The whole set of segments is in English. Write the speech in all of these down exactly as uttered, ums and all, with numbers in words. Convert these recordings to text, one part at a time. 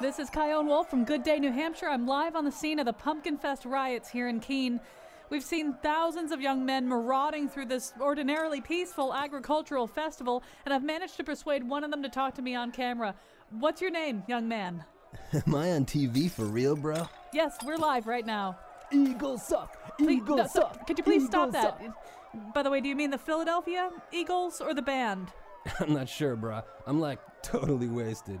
This is Kyone Wolf from Good Day, New Hampshire. I'm live on the scene of the Pumpkin Fest riots here in Keene. We've seen thousands of young men marauding through this ordinarily peaceful agricultural festival, and I've managed to persuade one of them to talk to me on camera. What's your name, young man? Am I on T V for real, bro? Yes, we're live right now. Eagles suck! Eagles please, no, suck! So, could you please Eagles stop that? Suck. By the way, do you mean the Philadelphia Eagles or the band? I'm not sure, bro. I'm like totally wasted.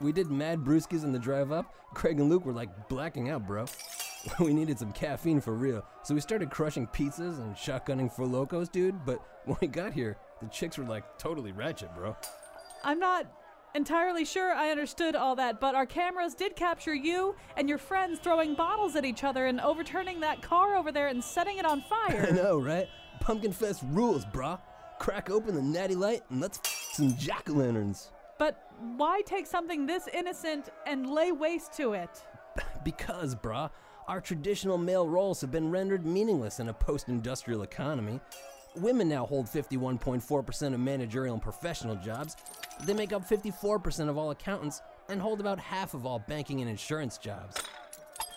We did mad brewskis on the drive up. Craig and Luke were like blacking out, bro. We needed some caffeine for real, so we started crushing pizzas and shotgunning Four Locos, dude. But when we got here, the chicks were like totally ratchet, bro. I'm not entirely sure I understood all that, but our cameras did capture you and your friends throwing bottles at each other and overturning that car over there and setting it on fire. I know, right? Pumpkin Fest rules, brah. Crack open the natty light and let's f- some jack-o'-lanterns. But why take something this innocent and lay waste to it? Because, brah, our traditional male roles have been rendered meaningless in a post-industrial economy. Women now hold fifty-one point four percent of managerial and professional jobs. They make up fifty-four percent of all accountants and hold about half of all banking and insurance jobs.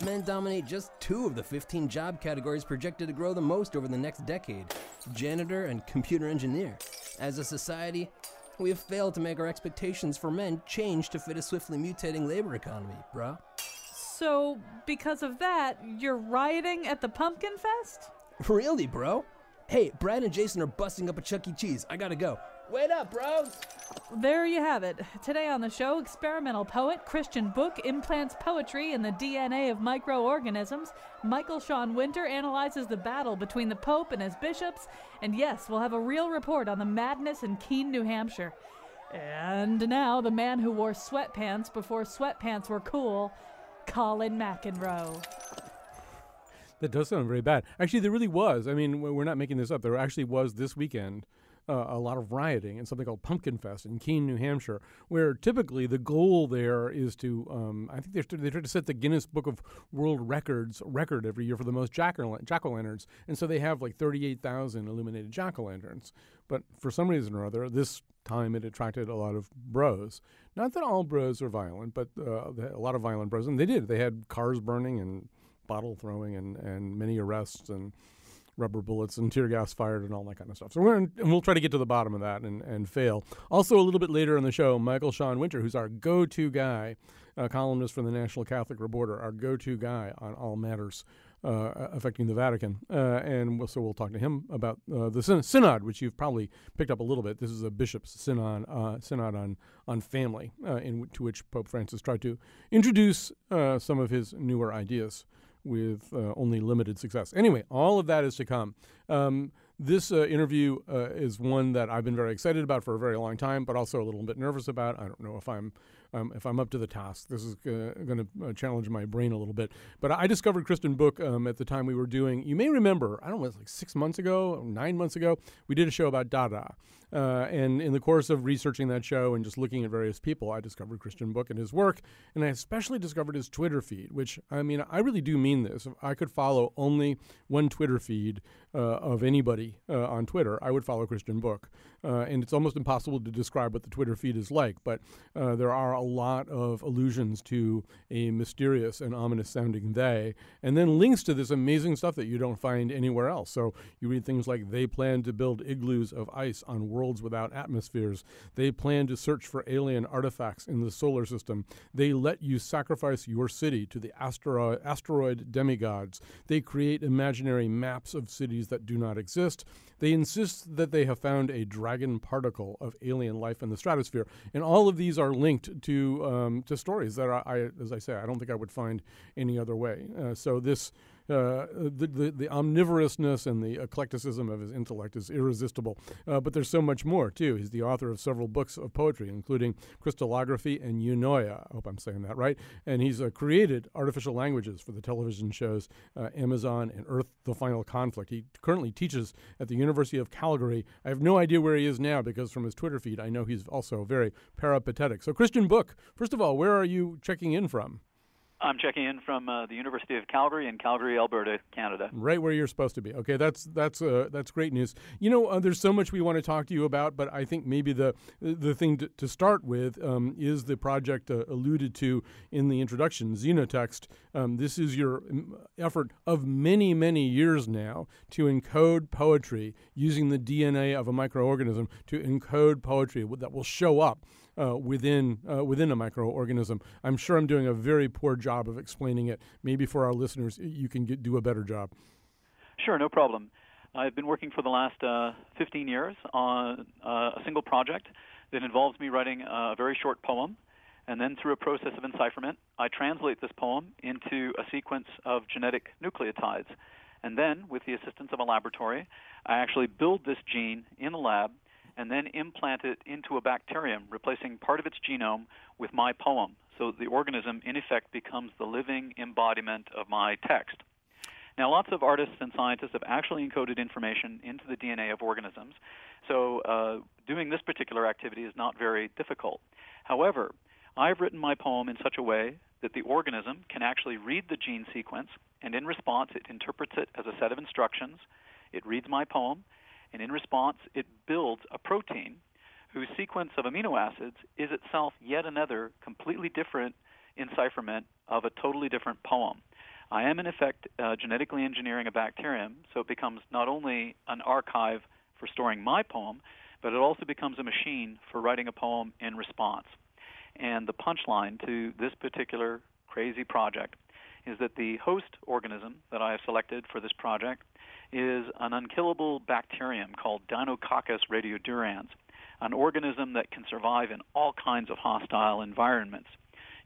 Men dominate just two of the fifteen job categories projected to grow the most over the next decade: janitor and computer engineer. As a society, we have failed to make our expectations for men change to fit a swiftly mutating labor economy, bruh. So, because of that, you're rioting at the Pumpkin Fest? Really, bro? Hey, Brad and Jason are busting up a Chuck E. Cheese. I gotta go. Wait up, bros! There you have it. Today on the show, experimental poet Christian Bok implants poetry in the D N A of microorganisms. Michael Sean Winters analyzes the battle between the Pope and his bishops. And yes, we'll have a real report on the madness in Keene, New Hampshire. And now, the man who wore sweatpants before sweatpants were cool, Colin McEnroe. That does sound very bad. Actually, there really was. I mean, we're not making this up. There actually was this weekend uh, a lot of rioting in something called Pumpkin Fest in Keene, New Hampshire, where typically the goal there is to, um, I think they're, they try to set the Guinness Book of World Records record every year for the most jack-o'-lanterns. And so they have like thirty-eight thousand illuminated jack-o'-lanterns. But for some reason or other, this time it attracted a lot of bros. Not that all bros are violent, but uh, a lot of violent bros. And they did. They had cars burning and bottle throwing and, and many arrests and rubber bullets and tear gas fired and all that kind of stuff. So we're in, and we'll try to get to the bottom of that and, and fail. Also, a little bit later in the show, Michael Sean Winters, who's our go-to guy, a columnist from the National Catholic Reporter, our go-to guy on all matters Uh, affecting the Vatican. Uh, and we'll, so we'll talk to him about uh, the syn- synod, which you've probably picked up a little bit. This is a bishop's synod uh, synod on, on family, uh, in w- to which Pope Francis tried to introduce uh, some of his newer ideas with uh, only limited success. Anyway, all of that is to come. Um, this uh, interview uh, is one that I've been very excited about for a very long time, but also a little bit nervous about. I don't know if I'm Um, if I'm up to the task. This is uh, going to uh, challenge my brain a little bit. But I discovered Christian Bok um, at the time we were doing, you may remember, I don't know, it was like six months ago, nine months ago, we did a show about Dada. Uh, and in the course of researching that show and just looking at various people, I discovered Christian Bok and his work. And I especially discovered his Twitter feed, which, I mean, I really do mean this. If I could follow only one Twitter feed uh, of anybody uh, on Twitter, I would follow Christian Bok. Uh, and it's almost impossible to describe what the Twitter feed is like, but uh, there are a lot of allusions to a mysterious and ominous-sounding they, and then links to this amazing stuff that you don't find anywhere else. So you read things like, they plan to build igloos of ice on worlds without atmospheres. They plan to search for alien artifacts in the solar system. They let you sacrifice your city to the astero- asteroid demigods. They create imaginary maps of cities that do not exist. They insist that they have found a dragon particle of alien life in the stratosphere. And all of these are linked to um, to stories that, I, I, as I say, I don't think I would find any other way. Uh, so this Uh, the, the, the omnivorousness and the eclecticism of his intellect is irresistible. Uh, but there's so much more, too. He's the author of several books of poetry, including Crystallography and Eunoia. I hope I'm saying that right. And he's uh, created artificial languages for the television shows uh, Amazon and Earth, The Final Conflict. He currently teaches at the University of Calgary. I have no idea where he is now because from his Twitter feed, I know he's also very peripatetic. So Christian Bok, first of all, where are you checking in from? I'm checking in from uh, the University of Calgary in Calgary, Alberta, Canada. Right where you're supposed to be. Okay, that's that's uh, that's great news. You know, uh, there's so much we want to talk to you about, but I think maybe the the thing to, to start with um, is the project uh, alluded to in the introduction, Xenotext. Um, this is your effort of many, many years now to encode poetry using the D N A of a microorganism to encode poetry that will show up Uh, within uh, within a microorganism. I'm sure I'm doing a very poor job of explaining it. Maybe for our listeners, you can get, do a better job. Sure, no problem. I've been working for the last uh, fifteen years on uh, a single project that involves me writing a very short poem, and then through a process of encipherment, I translate this poem into a sequence of genetic nucleotides. And then, with the assistance of a laboratory, I actually build this gene in the lab and then implant it into a bacterium, replacing part of its genome with my poem. So the organism, in effect, becomes the living embodiment of my text. Now, lots of artists and scientists have actually encoded information into the D N A of organisms, so uh, doing this particular activity is not very difficult. However, I've written my poem in such a way that the organism can actually read the gene sequence, and in response, it interprets it as a set of instructions. It reads my poem, and in response, it builds a protein whose sequence of amino acids is itself yet another completely different encipherment of a totally different poem. I am, in effect, uh, genetically engineering a bacterium, so it becomes not only an archive for storing my poem, but it also becomes a machine for writing a poem in response. And the punchline to this particular crazy project is that the host organism that I have selected for this project is an unkillable bacterium called Deinococcus radiodurans, an organism that can survive in all kinds of hostile environments.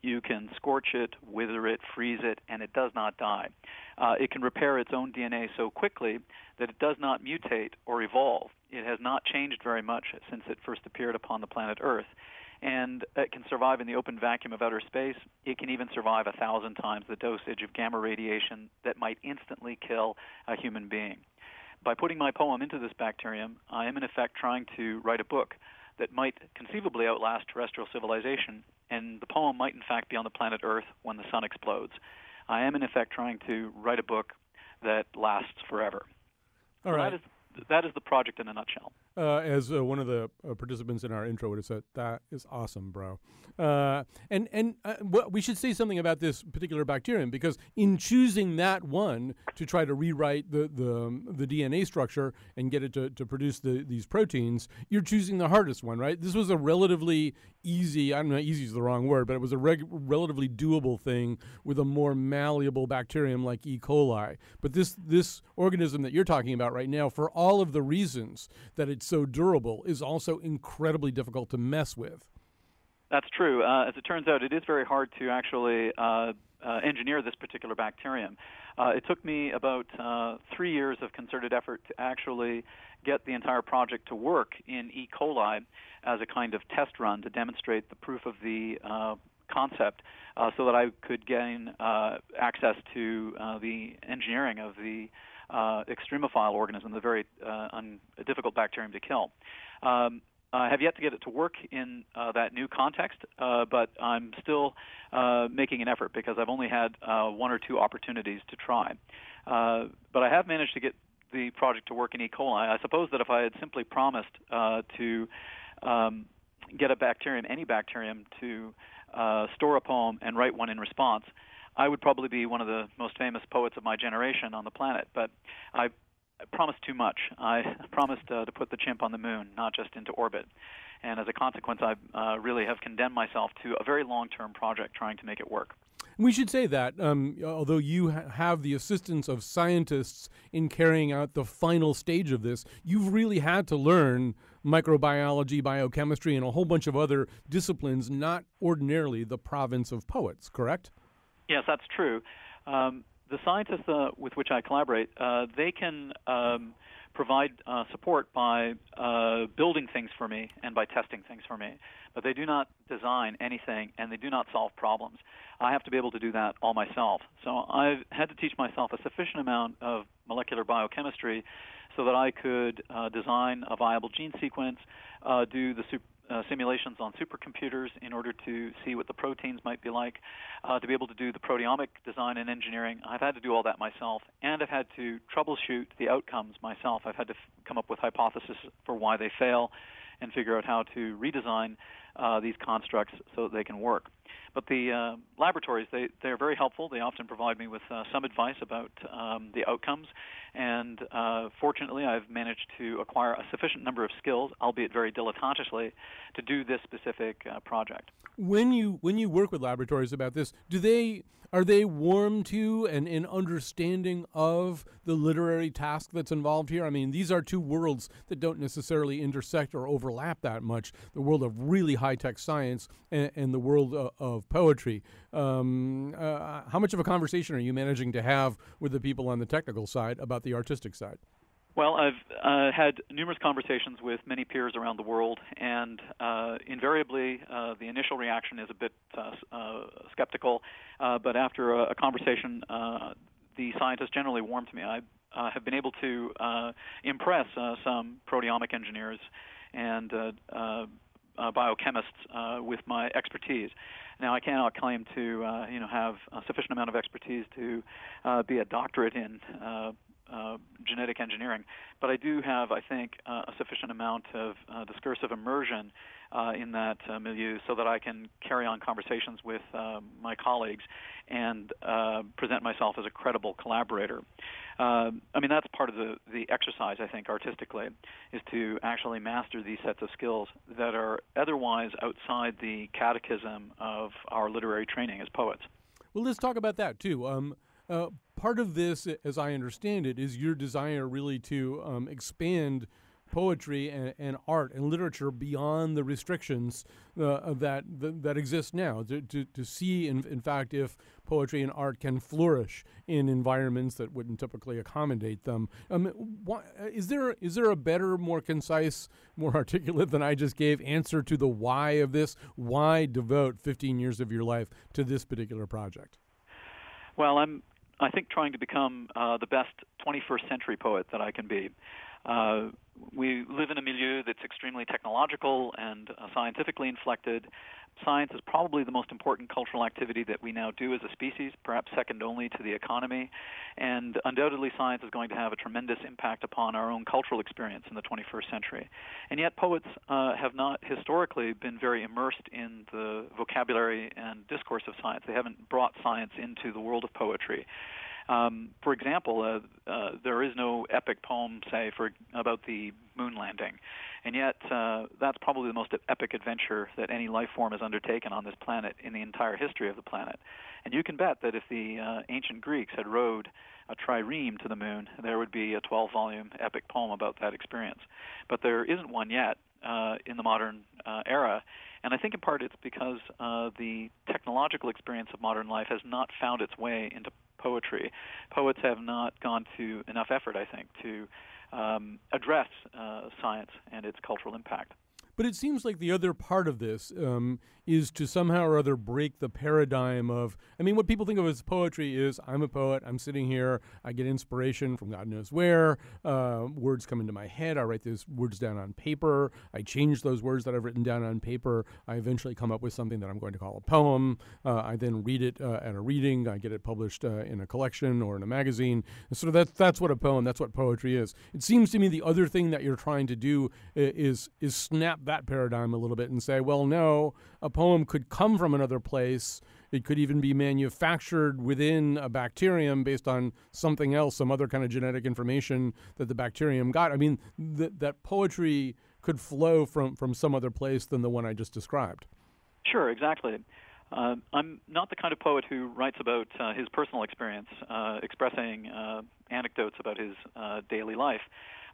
You can scorch it, wither it, freeze it, and it does not die. Uh, it can repair its own D N A so quickly that it does not mutate or evolve. It has not changed very much since it first appeared upon the planet Earth. And it can survive in the open vacuum of outer space. It can even survive a thousand times the dosage of gamma radiation that might instantly kill a human being. By putting my poem into this bacterium, I am in effect trying to write a book that might conceivably outlast terrestrial civilization, and the poem might in fact be on the planet Earth when the sun explodes. I am in effect trying to write a book that lasts forever. All right. So that is That is the project in a nutshell. Uh, as uh, one of the uh, participants in our intro would have said, that is awesome, bro. Uh, and and uh, w- we should say something about this particular bacterium, because in choosing that one to try to rewrite the the, um, the D N A structure and get it to, to produce the, these proteins, you're choosing the hardest one, right? This was a relatively easy, I don't know, easy is the wrong word, but it was a reg- relatively doable thing with a more malleable bacterium like E. coli. But this this organism that you're talking about right now, for all all of the reasons that it's so durable, is also incredibly difficult to mess with. That's true. Uh, as it turns out, it is very hard to actually uh, uh, engineer this particular bacterium. Uh, it took me about uh, three years of concerted effort to actually get the entire project to work in E. coli as a kind of test run to demonstrate the proof of the uh, concept uh, so that I could gain uh, access to uh, the engineering of the Uh, extremophile organism, the very uh, un- difficult bacterium to kill. Um, I have yet to get it to work in uh, that new context, uh, but I'm still uh, making an effort because I've only had uh, one or two opportunities to try. Uh, but I have managed to get the project to work in E. coli. I suppose that if I had simply promised uh, to um, get a bacterium, any bacterium, to uh, store a poem and write one in response, I would probably be one of the most famous poets of my generation on the planet, but I promised too much. I promised uh, to put the chimp on the moon, not just into orbit. And as a consequence, I uh, really have condemned myself to a very long-term project trying to make it work. We should say that, um, although you ha- have the assistance of scientists in carrying out the final stage of this, you've really had to learn microbiology, biochemistry, and a whole bunch of other disciplines, not ordinarily the province of poets, correct? Yes, that's true. Um, the scientists uh, with which I collaborate, uh, they can um, provide uh, support by uh, building things for me and by testing things for me. But they do not design anything, and they do not solve problems. I have to be able to do that all myself. So I've had to teach myself a sufficient amount of molecular biochemistry so that I could uh, design a viable gene sequence, uh, do the super Uh, simulations on supercomputers in order to see what the proteins might be like, uh, to be able to do the proteomic design and engineering. I've had to do all that myself, and I've had to troubleshoot the outcomes myself. I've had to f- come up with hypotheses for why they fail and figure out how to redesign uh, these constructs so that they can work. But the uh, laboratories, they, they're very helpful. They often provide me with uh, some advice about um, the outcomes. And uh, fortunately, I've managed to acquire a sufficient number of skills, albeit very dilettantishly, to do this specific uh, project. When you when you work with laboratories about this, do they are they warm to and in understanding of the literary task that's involved here? I mean, these are two worlds that don't necessarily intersect or overlap that much, the world of really high-tech science and, and the world of, of poetry. Um, uh, how much of a conversation are you managing to have with the people on the technical side about the artistic side? Well, I've uh, had numerous conversations with many peers around the world, and uh, invariably uh, the initial reaction is a bit uh, uh, skeptical, uh, but after a, a conversation, uh, the scientists generally warm to me. I uh, have been able to uh, impress uh, some proteomic engineers and uh, uh, Uh, biochemists uh, with my expertise. Now, I cannot claim to uh, you know have a sufficient amount of expertise to uh, be a doctorate in uh, uh, genetic engineering, but I do have, I think, uh, a sufficient amount of uh, discursive immersion uh, in that uh, milieu so that I can carry on conversations with uh, my colleagues and uh, present myself as a credible collaborator. Uh, I mean, that's part of the, the exercise, I think, artistically, is to actually master these sets of skills that are otherwise outside the catechism of our literary training as poets. Well, let's talk about that, too. Um, uh, part of this, as I understand it, is your desire really to um, expand poetry and, and art and literature beyond the restrictions uh, that, that that exist now, to, to, to see, in, in fact, if poetry and art can flourish in environments that wouldn't typically accommodate them. Um, why, is there is there a better, more concise, more articulate than I just gave answer to the why of this? Why devote fifteen years of your life to this particular project? Well, I'm, I think, trying to become uh, the best twenty-first century poet that I can be. Uh, we live in a milieu that's extremely technological and uh, scientifically inflected. Science is probably the most important cultural activity that we now do as a species, perhaps second only to the economy. And undoubtedly, science is going to have a tremendous impact upon our own cultural experience in the twenty-first century. And yet poets uh, have not historically been very immersed in the vocabulary and discourse of science. They haven't brought science into the world of poetry. Um, for example, uh, uh, there is no epic poem, say, for about the moon landing, and yet uh, that's probably the most epic adventure that any life form has undertaken on this planet in the entire history of the planet. And you can bet that if the uh, ancient Greeks had rowed a trireme to the moon, there would be a twelve-volume epic poem about that experience. But there isn't one yet uh, in the modern uh, era. And I think in part it's because uh, the technological experience of modern life has not found its way into poetry. Poets have not gone to enough effort, I think, to um, address uh, science and its cultural impact. But it seems like the other part of this um, is to somehow or other break the paradigm of, I mean, what people think of as poetry is, I'm a poet, I'm sitting here, I get inspiration from God knows where, uh, words come into my head, I write those words down on paper, I change those words that I've written down on paper, I eventually come up with something that I'm going to call a poem, uh, I then read it uh, at a reading, I get it published uh, in a collection or in a magazine. So that's, that's what a poem, that's what poetry is. It seems to me the other thing that you're trying to do is, is snap that paradigm a little bit and say, well, no, a poem could come from another place. It could even be manufactured within a bacterium based on something else, some other kind of genetic information that the bacterium got. I mean, th- that poetry could flow from, from some other place than the one I just described. Sure, exactly. Uh, I'm not the kind of poet who writes about uh, his personal experience, uh, expressing uh, anecdotes about his uh, daily life.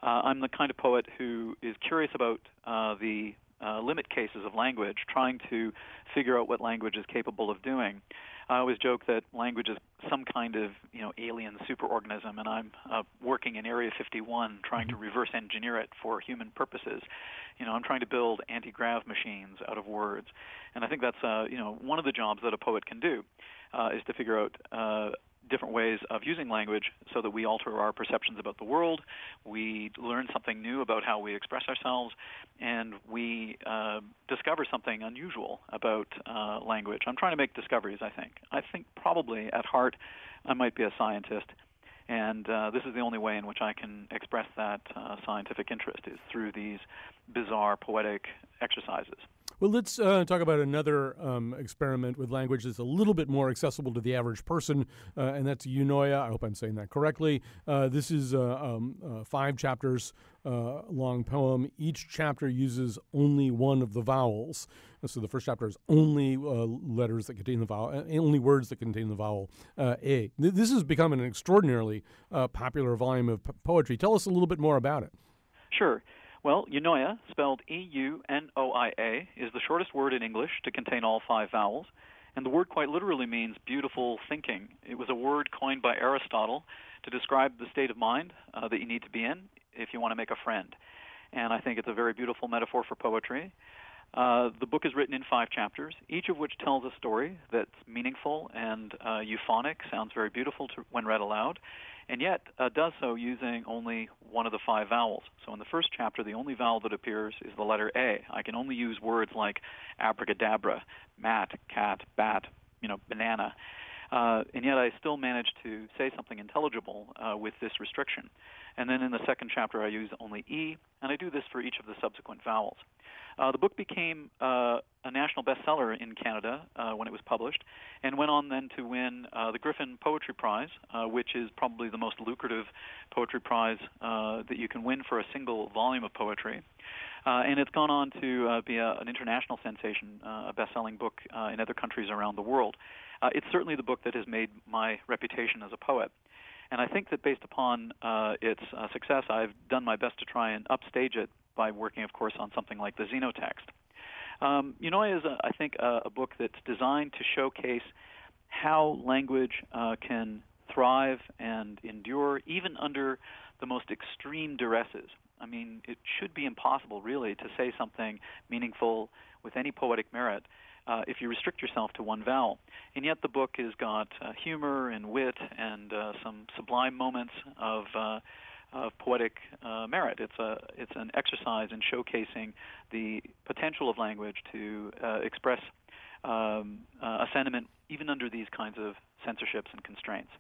Uh, I'm the kind of poet who is curious about uh, the uh, limit cases of language, trying to figure out what language is capable of doing. I always joke that language is some kind of, you know, alien superorganism, and I'm uh, working in Area fifty-one trying to reverse engineer it for human purposes. You know, I'm trying to build anti-grav machines out of words, and I think that's, uh, you know, one of the jobs that a poet can do, uh, is to figure out uh, different ways of using language so that we alter our perceptions about the world, we learn something new about how we express ourselves, and we uh, discover something unusual about uh, language. I'm trying to make discoveries, I think. I think probably at heart I might be a scientist, and uh, this is the only way in which I can express that uh, scientific interest, is through these bizarre poetic exercises. Well, let's uh, talk about another um, experiment with language that's a little bit more accessible to the average person, uh, and that's Eunoia. I hope I'm saying that correctly. Uh, this is a uh, um, uh, five chapters uh, long poem. Each chapter uses only one of the vowels. So the first chapter is only uh, letters that contain the vowel, uh, only words that contain the vowel uh, A. This has become an extraordinarily uh, popular volume of p- poetry. Tell us a little bit more about it. Sure. Well, Eunoia, spelled E U N O I A, is the shortest word in English to contain all five vowels, and the word quite literally means beautiful thinking. It was a word coined by Aristotle to describe the state of mind uh, that you need to be in if you want to make a friend. And I think it's a very beautiful metaphor for poetry. Uh, the book is written in five chapters, each of which tells a story that's meaningful and uh, euphonic, sounds very beautiful to, when read aloud, and yet uh, does so using only one of the five vowels. So in the first chapter, the only vowel that appears is the letter A. I can only use words like abracadabra, mat, cat, bat, you know, banana. Uh, and yet I still manage to say something intelligible uh, with this restriction. And then in the second chapter, I use only E, and I do this for each of the subsequent vowels. Uh, the book became uh, a national bestseller in Canada uh, when it was published, and went on then to win uh, the Griffin Poetry Prize, uh, which is probably the most lucrative poetry prize uh, that you can win for a single volume of poetry. Uh, and it's gone on to uh, be a, an international sensation, uh, a best-selling book uh, in other countries around the world. Uh, it's certainly the book that has made my reputation as a poet. And I think that based upon uh, its uh, success, I've done my best to try and upstage it by working, of course, on something like the Xenotext. Um, Eunoia is, a, I think, a, a book that's designed to showcase how language uh, can thrive and endure, even under the most extreme duresses. I mean, it should be impossible, really, to say something meaningful with any poetic merit Uh, if you restrict yourself to one vowel. And yet the book has got uh, humor and wit and uh, some sublime moments of, uh, of poetic uh, merit. It's a it's an exercise in showcasing the potential of language to uh, express um, uh, a sentiment even under these kinds of censorships and constraints.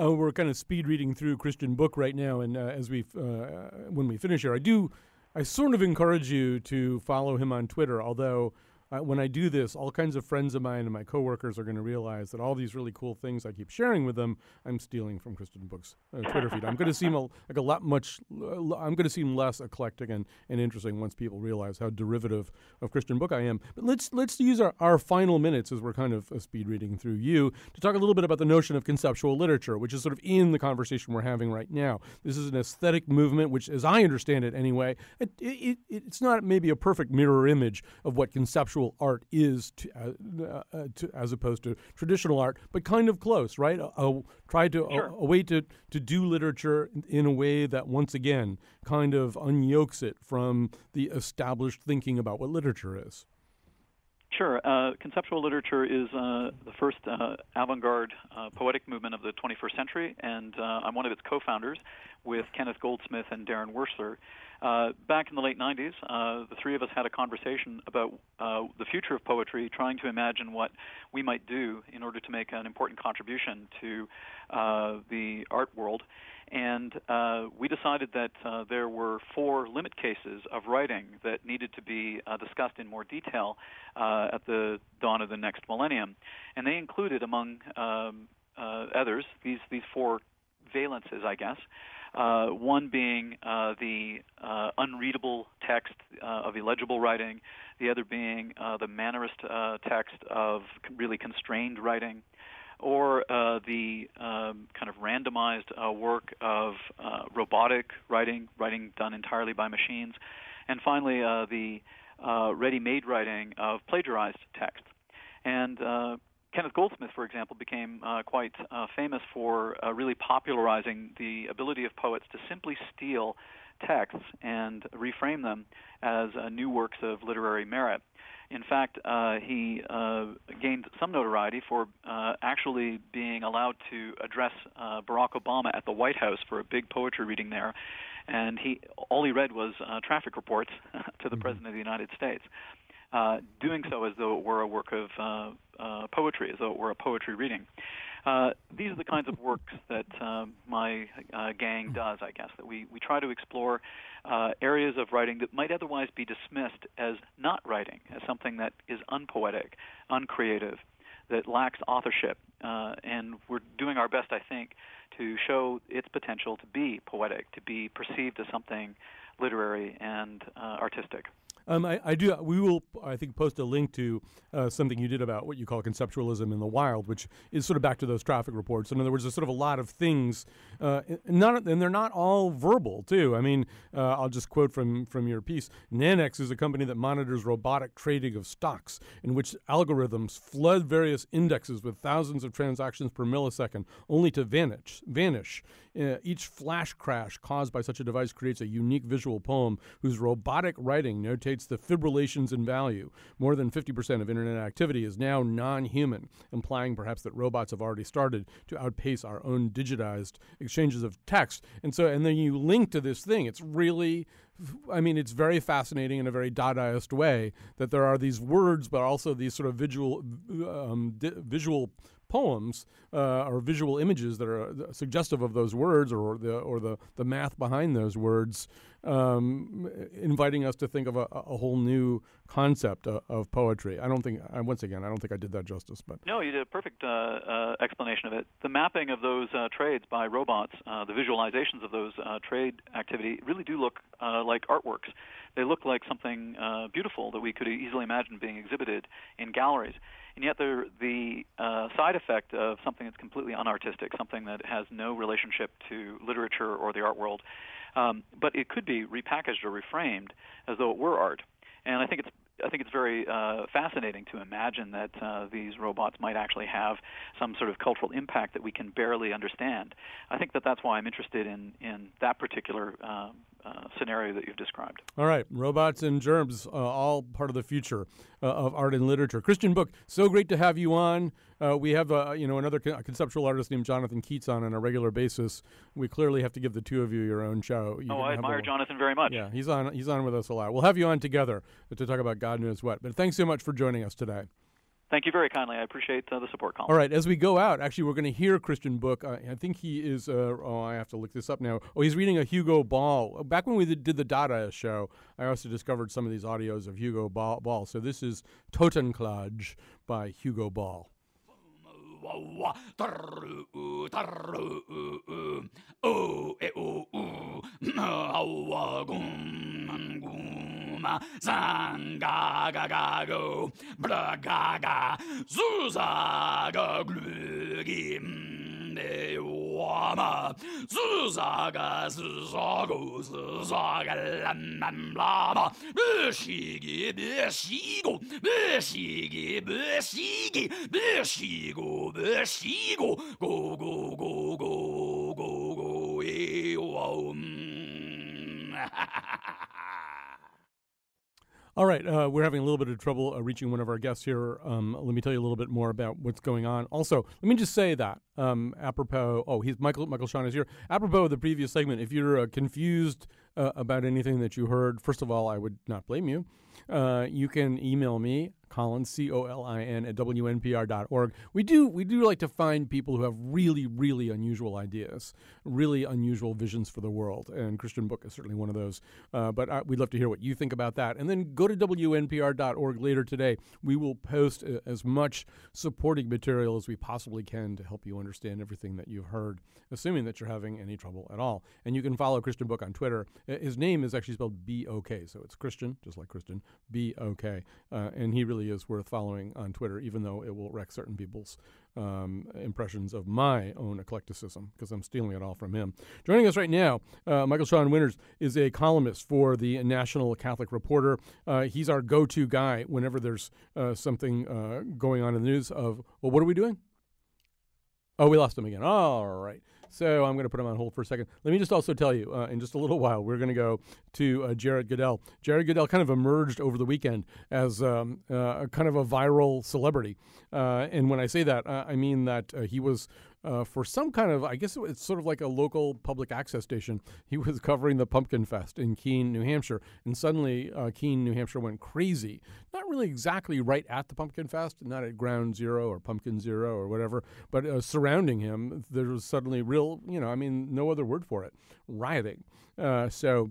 Uh, we're kind of speed reading through Christian Bok right now, and uh, as we uh, when we finish here, I do I sort of encourage you to follow him on Twitter, although. Uh, when I do this, all kinds of friends of mine and my coworkers are going to realize that all these really cool things I keep sharing with them, I'm stealing from Christian Bok's uh, Twitter feed. I'm going to seem a, like a lot much. Uh, I'm going to seem less eclectic and, and interesting once people realize how derivative of Christian Bok I am. But let's let's use our, our final minutes as we're kind of uh, speed reading through you to talk a little bit about the notion of conceptual literature, which is sort of in the conversation we're having right now. This is an aesthetic movement, which, as I understand it, anyway, it, it, it it's not maybe a perfect mirror image of what conceptual art is to, uh, uh, to, as opposed to traditional art, but kind of close, right? A, a, try to sure. a, a way to, to do literature in a way that, once again, kind of unyokes it from the established thinking about what literature is. Sure. Uh, conceptual literature is uh, the first uh, avant-garde uh, poetic movement of the twenty-first century, and uh, I'm one of its co-founders with Kenneth Goldsmith and Darren Wershler. Uh, back in the late nineties, uh, the three of us had a conversation about uh, the future of poetry, trying to imagine what we might do in order to make an important contribution to uh, the art world. And uh, we decided that uh, there were four limit cases of writing that needed to be uh, discussed in more detail uh, at the dawn of the next millennium. And they included, among um, uh, others, these, these four valences, I guess. Uh, one being uh, the uh, unreadable text uh, of illegible writing, the other being uh, the mannerist uh, text of really constrained writing, or uh, the um, kind of randomized uh, work of uh, robotic writing, writing done entirely by machines, and finally uh, the uh, ready-made writing of plagiarized texts. And uh, Kenneth Goldsmith, for example, became uh, quite uh, famous for uh, really popularizing the ability of poets to simply steal texts and reframe them as uh, new works of literary merit. In fact, uh, he uh, gained some notoriety for uh, actually being allowed to address uh, Barack Obama at the White House for a big poetry reading there, and he all he read was uh, traffic reports to the President of the United States, uh, doing so as though it were a work of uh, uh, poetry, as though it were a poetry reading. Uh, these are the kinds of works that uh, my uh, gang does, I guess, that we, we try to explore uh, areas of writing that might otherwise be dismissed as not writing, as something that is unpoetic, uncreative, that lacks authorship. Uh, and we're doing our best, I think, to show its potential to be poetic, to be perceived as something literary and uh, artistic. Um, I, I do. We will, I think, post a link to uh, something you did about what you call conceptualism in the wild, which is sort of back to those traffic reports. In other words, there's sort of a lot of things, uh, not, and they're not all verbal, too. I mean, uh, I'll just quote from, from your piece. Nanex is a company that monitors robotic trading of stocks, in which algorithms flood various indexes with thousands of transactions per millisecond, only to vanish. vanish. Uh, each flash crash caused by such a device creates a unique visual poem whose robotic writing notates the fibrillations in value. More than fifty percent of internet activity is now non-human, implying perhaps that robots have already started to outpace our own digitized exchanges of text. And so, and then you link to this thing. It's really, I mean, it's very fascinating in a very Dadaist way that there are these words, but also these sort of visual, um, di- visual poems uh, or visual images that are suggestive of those words, or the or the, the math behind those words, um, inviting us to think of a, a whole new concept of, of poetry. I don't think, I, once again, I don't think I did that justice. But no, you did a perfect uh, uh, explanation of it. The mapping of those uh, trades by robots, uh, the visualizations of those uh, trade activity really do look uh, like artworks. They look like something uh, beautiful that we could easily imagine being exhibited in galleries. And yet the, the uh, side effect of something that's completely unartistic, something that has no relationship to literature or the art world, um, but it could be repackaged or reframed as though it were art. And I think it's I think it's very uh, fascinating to imagine that uh, these robots might actually have some sort of cultural impact that we can barely understand. I think that that's why I'm interested in, in that particular uh, uh, scenario that you've described. All right. Robots and germs, uh, all part of the future uh, of art and literature. Christian Bok, so great to have you on. Uh, we have uh, you know, another co- conceptual artist named Jonathan Keats on on a regular basis. We clearly have to give the two of you your own show. You oh, I admire Jonathan very much. Yeah, he's on he's on with us a lot. We'll have you on together to talk about God knows what. But thanks so much for joining us today. Thank you very kindly. I appreciate uh, the support, Colin. All right. As we go out, actually, we're going to hear Christian Bok. Uh, I think he is, uh, oh, I have to look this up now. Oh, he's reading a Hugo Ball. Back when we did the Dadaist show, I also discovered some of these audios of Hugo Ball. So this is Totenklage by Hugo Ball. Zanga gaga go, bla gaga, zuza gaglugi, de wama, zuza gas, zago, zaga, blama, beshigi, beshigo, beshigi, beshigi, beshigo, beshigo, go, go, go, go, go, go, e All right, uh, we're having a little bit of trouble uh, reaching one of our guests here. Um, let me tell you a little bit more about what's going on. Also, let me just say that um, apropos, oh, he's Michael. Michael Sean is here. Apropos of the previous segment, if you're uh, confused uh, about anything that you heard, first of all, I would not blame you. Uh, you can email me, Colin, C O L I N, at W N P R dot org. We do we do like to find people who have really, really unusual ideas, really unusual visions for the world, and Christian Bok is certainly one of those. Uh, but I, we'd love to hear what you think about that. And then go to W N P R dot org later today. We will post a, as much supporting material as we possibly can to help you understand everything that you've heard, assuming that you're having any trouble at all. And you can follow Christian Bok on Twitter. His name is actually spelled B O K, so it's Christian, just like Christian, B O K, uh, and he really really is worth following on Twitter, even though it will wreck certain people's um, impressions of my own eclecticism, because I'm stealing it all from him. Joining us right now, uh, Michael Sean Winters is a columnist for the National Catholic Reporter. Uh, he's our go-to guy whenever there's uh, something uh, going on in the news of, well, what are we doing? Oh, we lost him again. All right. So I'm going to put him on hold for a second. Let me just also tell you, uh, in just a little while, we're going to go to uh, Jared Goodell. Jared Goodell kind of emerged over the weekend as um, uh, a kind of a viral celebrity. Uh, and when I say that, uh, I mean that uh, he was... Uh, for some kind of, I guess it's sort of like a local public access station. He was covering the Pumpkin Fest in Keene, New Hampshire, and suddenly uh, Keene, New Hampshire went crazy. Not really exactly right at the Pumpkin Fest, not at Ground Zero or Pumpkin Zero or whatever, but uh, surrounding him, there was suddenly real, you know, I mean, no other word for it, rioting. Uh, so...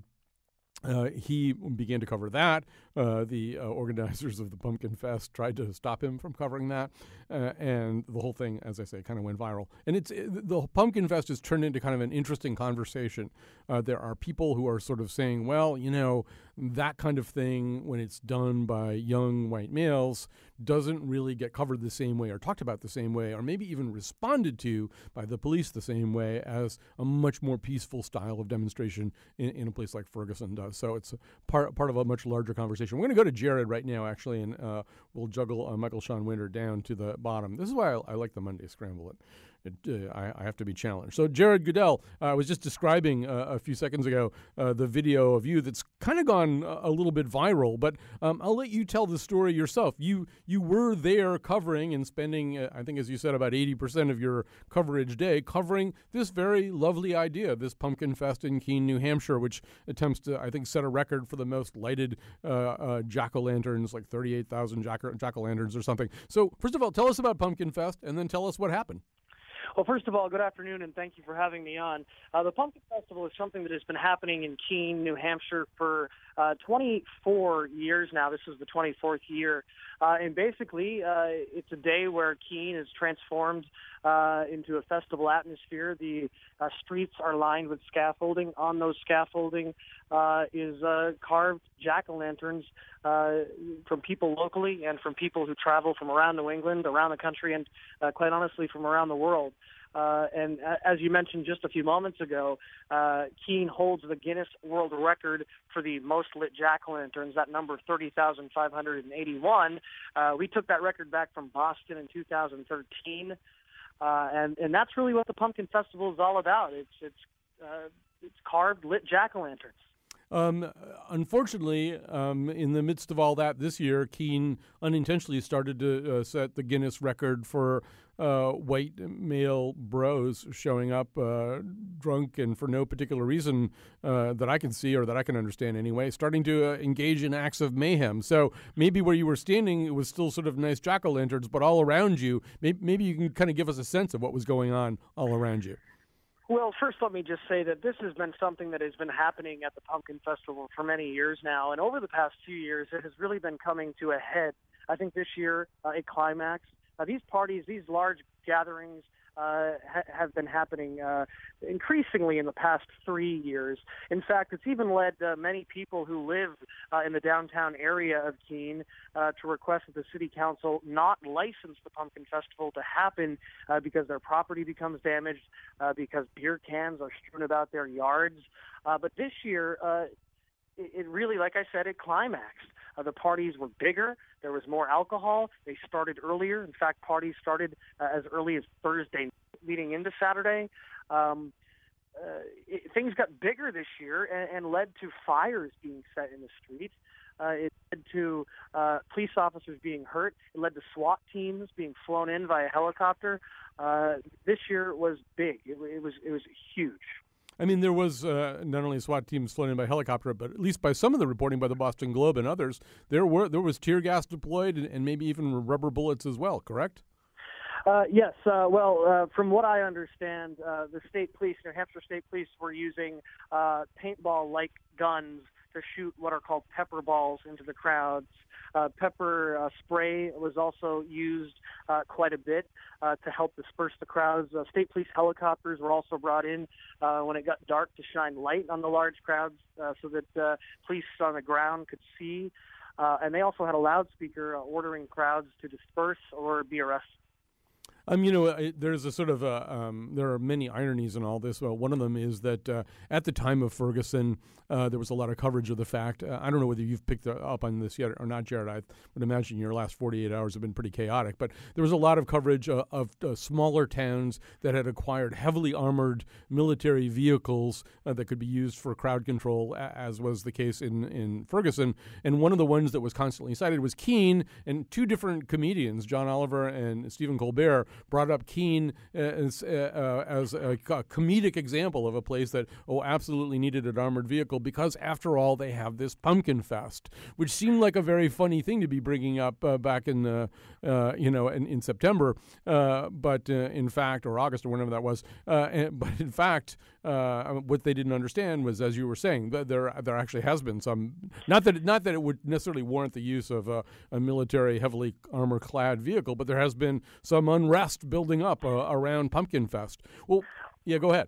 Uh, he began to cover that. Uh, the uh, organizers of the Pumpkin Fest tried to stop him from covering that. Uh, and the whole thing, as I say, kind of went viral. And it's it, the Pumpkin Fest has turned into kind of an interesting conversation. Uh, there are people who are sort of saying, well, you know, that kind of thing, when it's done by young white males, doesn't really get covered the same way or talked about the same way or maybe even responded to by the police the same way as a much more peaceful style of demonstration in, in a place like Ferguson does. So it's part part of a much larger conversation. We're going to go to Jared right now, actually, and uh, we'll juggle uh, Michael Sean Winter down to the bottom. This is why I, I like the Monday Scramble. It. It, uh, I, I have to be challenged. So Jared Goodell, uh, I was just describing uh, a few seconds ago uh, the video of you that's kind of gone a, a little bit viral, but um, I'll let you tell the story yourself. You you were there covering and spending, uh, I think as you said, about eighty percent of your coverage day covering this very lovely idea, this Pumpkin Fest in Keene, New Hampshire, which attempts to, I think, set a record for the most lighted uh, uh, jack-o'-lanterns, like thirty-eight thousand jack-o'-lanterns or something. So first of all, tell us about Pumpkin Fest and then tell us what happened. Well, first of all, good afternoon, and thank you for having me on. Uh, the Pumpkin Festival is something that has been happening in Keene, New Hampshire, for uh, twenty-four years now. This is the twenty-fourth year. Uh, and basically, uh, it's a day where Keene is transformed uh, into a festival atmosphere. The uh, streets are lined with scaffolding. On those scaffolding uh, is uh, carved jack-o'-lanterns uh, from people locally and from people who travel from around New England, around the country, and uh, quite honestly, from around the world. Uh, and as you mentioned just a few moments ago, uh, Keene holds the Guinness World Record for the most lit jack-o'-lanterns, that number thirty thousand five hundred eighty-one. Uh, we took that record back from Boston in two thousand thirteen, uh, and, and that's really what the Pumpkin Festival is all about. It's, it's, uh, it's carved lit jack-o'-lanterns. Um, unfortunately, um, in the midst of all that this year, Keene unintentionally started to uh, set the Guinness record for uh, white male bros showing up uh, drunk and for no particular reason uh, that I can see or that I can understand anyway, starting to uh, engage in acts of mayhem. So maybe where you were standing, it was still sort of nice jack-o'-lanterns, but all around you, maybe, maybe you can kind of give us a sense of what was going on all around you. Well, first let me just say that this has been something that has been happening at the Pumpkin Festival for many years now, and over the past few years, it has really been coming to a head. I think this year, uh, a climax. Uh, these parties, these large gatherings uh, ha- have been happening uh, increasingly in the past three years. In fact, it's even led uh, many people who live uh, in the downtown area of Keene uh, to request that the city council not license the Pumpkin Festival to happen uh, because their property becomes damaged, uh, because beer cans are strewn about their yards. Uh, but this year, uh, it, it really, like I said, it climaxed. Uh, the parties were bigger. There was more alcohol. They started earlier. In fact, parties started uh, as early as Thursday, leading into Saturday. Um, uh, it, things got bigger this year and, and led to fires being set in the streets. Uh, it led to uh, police officers being hurt. It led to SWAT teams being flown in via helicopter. Uh, this year was big. It, it was it was huge. I mean, there was uh, not only SWAT teams flown in by helicopter, but at least by some of the reporting by the Boston Globe and others, there were there was tear gas deployed and, and maybe even rubber bullets as well, correct? Uh, yes. Uh, well, uh, from what I understand, uh, the state police, New Hampshire State Police, were using uh, paintball-like guns to shoot what are called pepper balls into the crowds. Uh, pepper uh, spray was also used uh, quite a bit uh, to help disperse the crowds. Uh, state police helicopters were also brought in uh, when it got dark to shine light on the large crowds uh, so that uh, police on the ground could see. Uh, and they also had a loudspeaker uh, ordering crowds to disperse or be arrested. Um, you know, uh, there's a sort of uh, um, there are many ironies in all this. Uh, one of them is that uh, at the time of Ferguson, uh, there was a lot of coverage of the fact. Uh, I don't know whether you've picked up on this yet or not, Jared. I would imagine your last forty-eight hours have been pretty chaotic. But there was a lot of coverage uh, of uh, smaller towns that had acquired heavily armored military vehicles uh, that could be used for crowd control, as was the case in, in Ferguson. And one of the ones that was constantly cited was Keene, and two different comedians, John Oliver and Stephen Colbert, brought up Keene as, uh, as a comedic example of a place that, oh, absolutely needed an armored vehicle because, after all, they have this Pumpkin Fest, which seemed like a very funny thing to be bringing up uh, back in, uh, uh, you know, in, in September, uh, but uh, in fact, or August or whenever that was, uh, and, but in fact, uh, what they didn't understand was, as you were saying, that there there actually has been some, not that it, not that it would necessarily warrant the use of a, a military heavily armor-clad vehicle, but there has been some unrest building up uh, around Pumpkin Fest. Well, yeah, go ahead.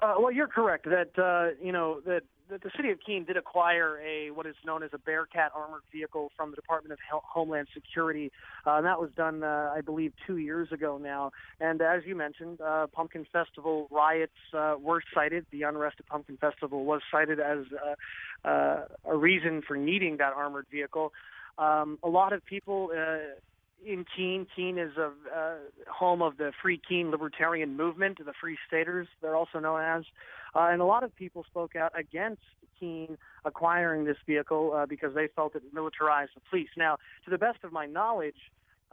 Uh, well, you're correct that uh, you know that, that the city of Keene did acquire a what is known as a Bearcat armored vehicle from the Department of Hel- Homeland Security, uh, and that was done, uh, I believe, two years ago now. And as you mentioned, uh, Pumpkin Festival riots uh, were cited. The unrest at Pumpkin Festival was cited as uh, uh, a reason for needing that armored vehicle. Um, a lot of people. Uh, In Keene, Keene is a uh, home of the Free Keene libertarian movement, the Free Staters, they're also known as. Uh, and a lot of people spoke out against Keene acquiring this vehicle uh, because they felt it militarized the police. Now, to the best of my knowledge,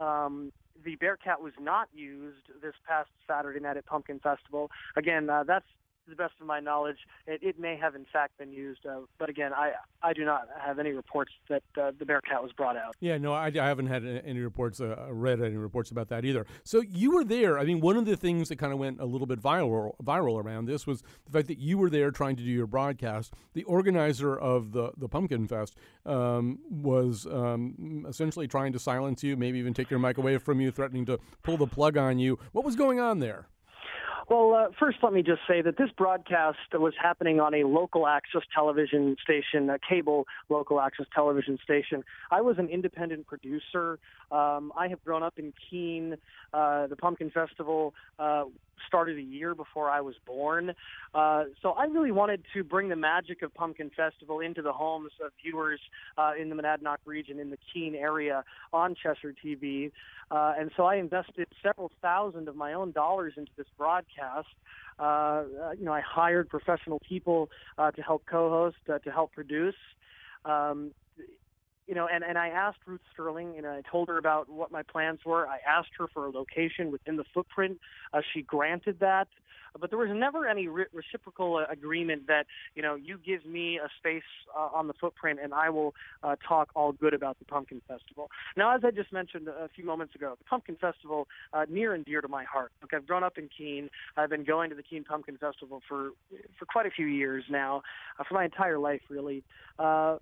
um, the Bearcat was not used this past Saturday night at Pumpkin Festival. Again, uh, that's to the best of my knowledge. It, it may have, in fact, been used, uh, but again, I I do not have any reports that uh, the Bearcat was brought out. Yeah, no, I, I haven't had any reports, uh, read any reports about that either. So you were there. I mean, one of the things that kind of went a little bit viral viral around this was the fact that you were there trying to do your broadcast. The organizer of the, the Pumpkin Fest um, was um, essentially trying to silence you, maybe even take your mic away from you, threatening to pull the plug on you. What was going on there? Well, uh, first, let me just say that this broadcast was happening on a local access television station, a cable local access television station. I was an independent producer. Um, I have grown up in Keene. Uh, the Pumpkin Festival uh, started a year before I was born. Uh, so I really wanted to bring the magic of Pumpkin Festival into the homes of viewers uh, in the Monadnock region, in the Keene area, on Cheshire T V. Uh, and so I invested several thousand of my own dollars into this broadcast. Uh, you know, I hired professional people uh, to help co-host, uh, to help produce. Um, you know, and, and I asked Ruth Sterling, and I told her about what my plans were. I asked her for a location within the footprint. Uh, she granted that. But there was never any re- reciprocal uh, agreement that, you know, you give me a space uh, on the footprint and I will uh, talk all good about the Pumpkin Festival. Now, as I just mentioned a few moments ago, the Pumpkin Festival, uh, near and dear to my heart. Look, I've grown up in Keene. I've been going to the Keene Pumpkin Festival for, for quite a few years now, uh, for my entire life, really. Uh,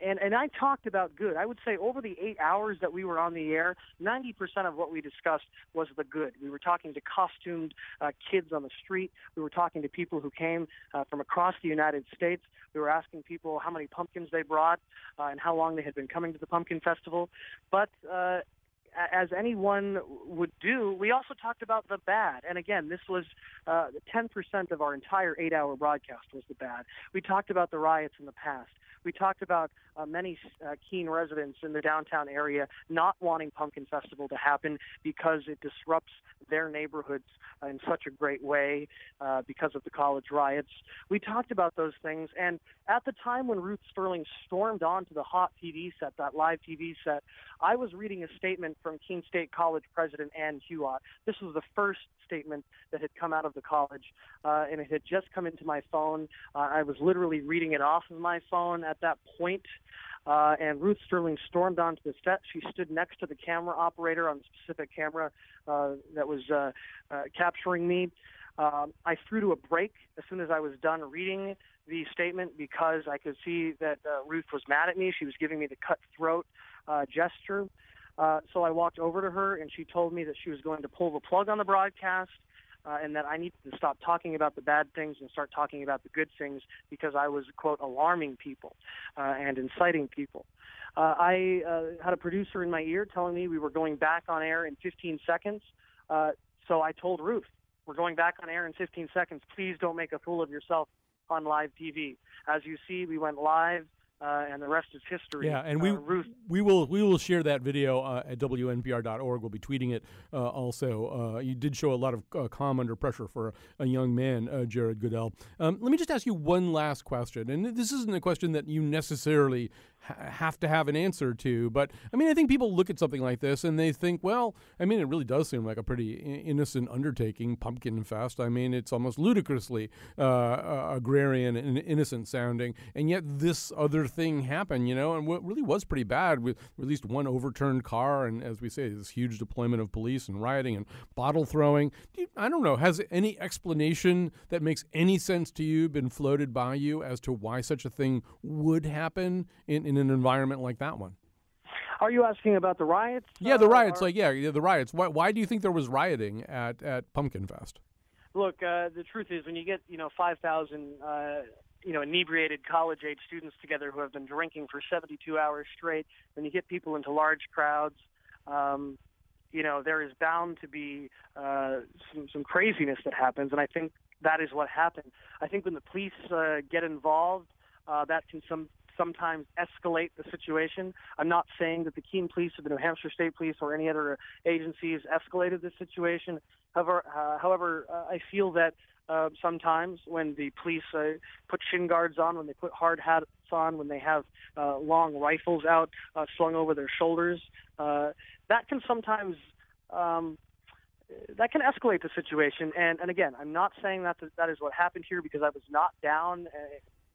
And and I talked about good. I would say over the eight hours that we were on the air, ninety percent of what we discussed was the good. We were talking to costumed uh, kids on the street. We were talking to people who came uh, from across the United States. We were asking people how many pumpkins they brought uh, and how long they had been coming to the Pumpkin Festival. But uh, as anyone would do, we also talked about the bad. And again, this was uh, ten percent of our entire eight-hour broadcast was the bad. We talked about the riots in the past. We talked about uh, many uh, Keene residents in the downtown area not wanting Pumpkin Festival to happen because it disrupts their neighborhoods uh, in such a great way uh, because of the college riots. We talked about those things, and at the time when Ruth Sterling stormed onto the hot T V set, that live T V set, I was reading a statement from Keene State College President Ann Hewitt. This was the first statement that had come out of the college, uh, and it had just come into my phone. Uh, I was literally reading it off of my phone at that point, uh, and Ruth Sterling stormed onto the set. She stood next to the camera operator on the specific camera uh, that was uh, uh, capturing me. Um, I threw to a break as soon as I was done reading the statement because I could see that uh, Ruth was mad at me. She was giving me the cutthroat uh, gesture. Uh, so I walked over to her, and she told me that she was going to pull the plug on the broadcast, uh, and that I needed to stop talking about the bad things and start talking about the good things because I was, quote, alarming people uh, and inciting people. Uh, I uh, had a producer in my ear telling me we were going back on air in fifteen seconds, uh, so I told Ruth, we're going back on air in fifteen seconds. Please don't make a fool of yourself on live T V. As you see, we went live, uh, and the rest is history. Yeah, and we uh, Ruth, we will we will share that video uh, at w n p r dot org. We'll be tweeting it uh, also. Uh, you did show a lot of uh, calm under pressure for a young man, uh, Jared Goodell. Um, let me just ask you one last question, and this isn't a question that you necessarily ha- have to have an answer to, but I mean, I think people look at something like this and they think, well, I mean, it really does seem like a pretty innocent undertaking, Pumpkin Fest. I mean, it's almost ludicrously uh, uh, agrarian and innocent sounding, and yet this other thing happened, you know, and what really was pretty bad with at least one overturned car and, as we say, this huge deployment of police and rioting and bottle throwing. Do you, I don't know, has any explanation that makes any sense to you been floated by you as to why such a thing would happen in, in an environment like that one? Are you asking about the riots? Yeah, the riots. Uh, like, yeah, yeah, the riots. Why, why do you think there was rioting at, at Pumpkin Fest? Look, uh, the truth is when you get, you know, five thousand uh you know, inebriated college-age students together who have been drinking for seventy-two hours straight, when you get people into large crowds, um, you know, there is bound to be uh, some, some craziness that happens, and I think that is what happened. I think when the police uh, get involved, uh, that can some, sometimes escalate the situation. I'm not saying that the Keene Police or the New Hampshire State Police or any other agencies escalated the situation. However, uh, however uh, I feel that Uh, sometimes when the police uh, put shin guards on, when they put hard hats on, when they have uh, long rifles out uh, slung over their shoulders, uh, that can sometimes um, that can escalate the situation. And, and again, I'm not saying that that is what happened here because I was not down uh,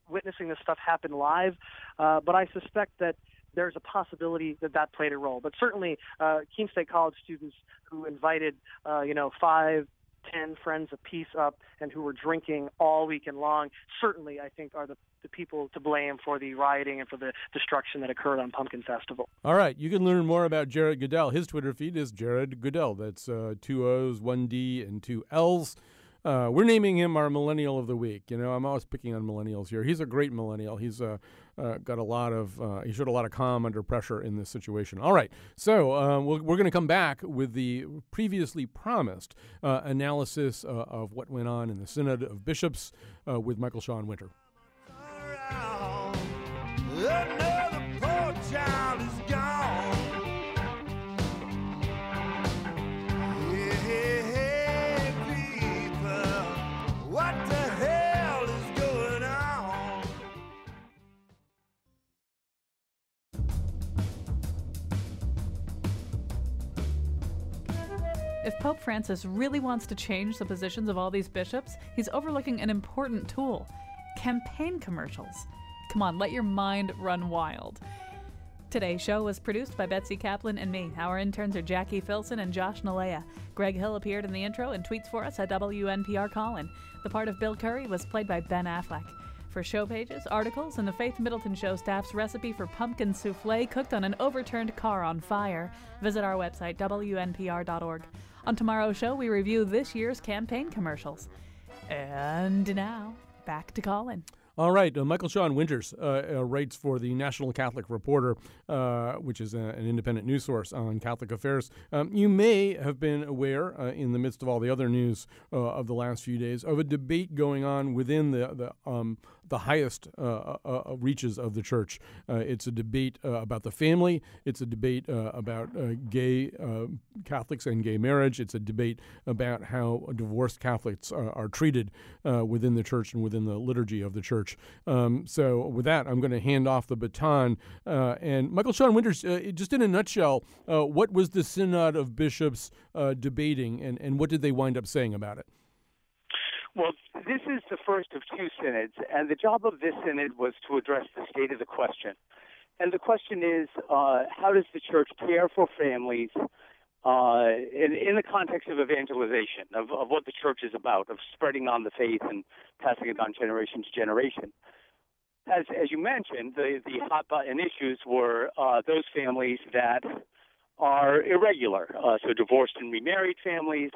witnessing this stuff happen live, uh, but I suspect that there's a possibility that that played a role. But certainly, uh, Keene State College students who invited, uh, you know, five, ten friends apiece up and who were drinking all weekend long, certainly I think are the, the people to blame for the rioting and for the destruction that occurred on Pumpkin Festival. All right. You can learn more about Jared Goodell. His Twitter feed is Jared Goodell. That's uh, two O's, one D, and two L's. Uh, we're naming him our Millennial of the Week. You know, I'm always picking on millennials here. He's a great millennial. He's uh, uh, got a lot of, uh, he showed a lot of calm under pressure in this situation. All right, so uh, we'll, we're going to come back with the previously promised uh, analysis uh, of what went on in the Synod of Bishops uh, with Michael Sean Winter. If Pope Francis really wants to change the positions of all these bishops, he's overlooking an important tool: campaign commercials. Come on, let your mind run wild. Today's show was produced by Betsy Kaplan and me. Our interns are Jackie Filson and Josh Nalea. Greg Hill appeared in the intro and tweets for us at W N P R Colin. The part of Bill Curry was played by Ben Affleck. For show pages, articles, and the Faith Middleton Show staff's recipe for pumpkin souffle cooked on an overturned car on fire, visit our website, w n p r dot org. On tomorrow's show, we review this year's campaign commercials. And now, back to Colin. All right. Uh, Michael Sean Winters uh, uh, writes for the National Catholic Reporter, uh, which is a, an independent news source on Catholic affairs. Um, you may have been aware, uh, in the midst of all the other news uh, of the last few days, of a debate going on within the the, um, the highest uh, uh, reaches of the Church. Uh, it's a debate uh, about the family. It's a debate uh, about uh, gay uh, Catholics and gay marriage. It's a debate about how divorced Catholics are, are treated uh, within the Church and within the liturgy of the Church. Um, so with that, I'm going to hand off the baton. Uh, and Michael Sean Winters, uh, just in a nutshell, uh, what was the Synod of Bishops uh, debating, and, and what did they wind up saying about it? Well, this is the first of two synods, and the job of this synod was to address the state of the question. And the question is, uh, how does the Church care for families uh, in, in the context of evangelization, of, of what the Church is about, of spreading on the faith and passing it on generation to generation. As, as you mentioned, the, the hot button issues were uh, those families that are irregular, uh, so divorced and remarried families,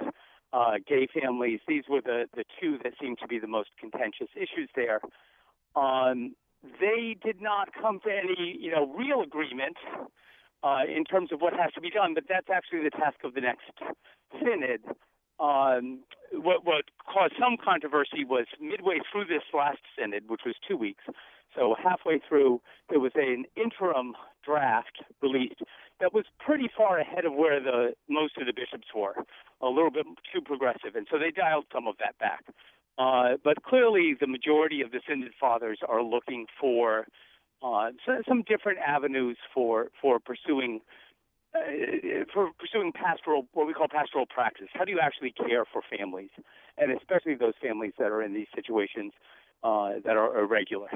uh, gay families. These were the, the two that seemed to be the most contentious issues there. Um, they did not come to any, you know, real agreement uh, in terms of what has to be done, but that's actually the task of the next synod. Um, what, what caused some controversy was midway through this last synod, which was two weeks, so halfway through, there was an interim draft released that was pretty far ahead of where the most of the bishops were, a little bit too progressive, and so they dialed some of that back. Uh, but clearly, the majority of the Synod Fathers are looking for uh, some different avenues for, for pursuing uh, for pursuing pastoral, what we call pastoral practice. How do you actually care for families, and especially those families that are in these situations uh, that are irregular?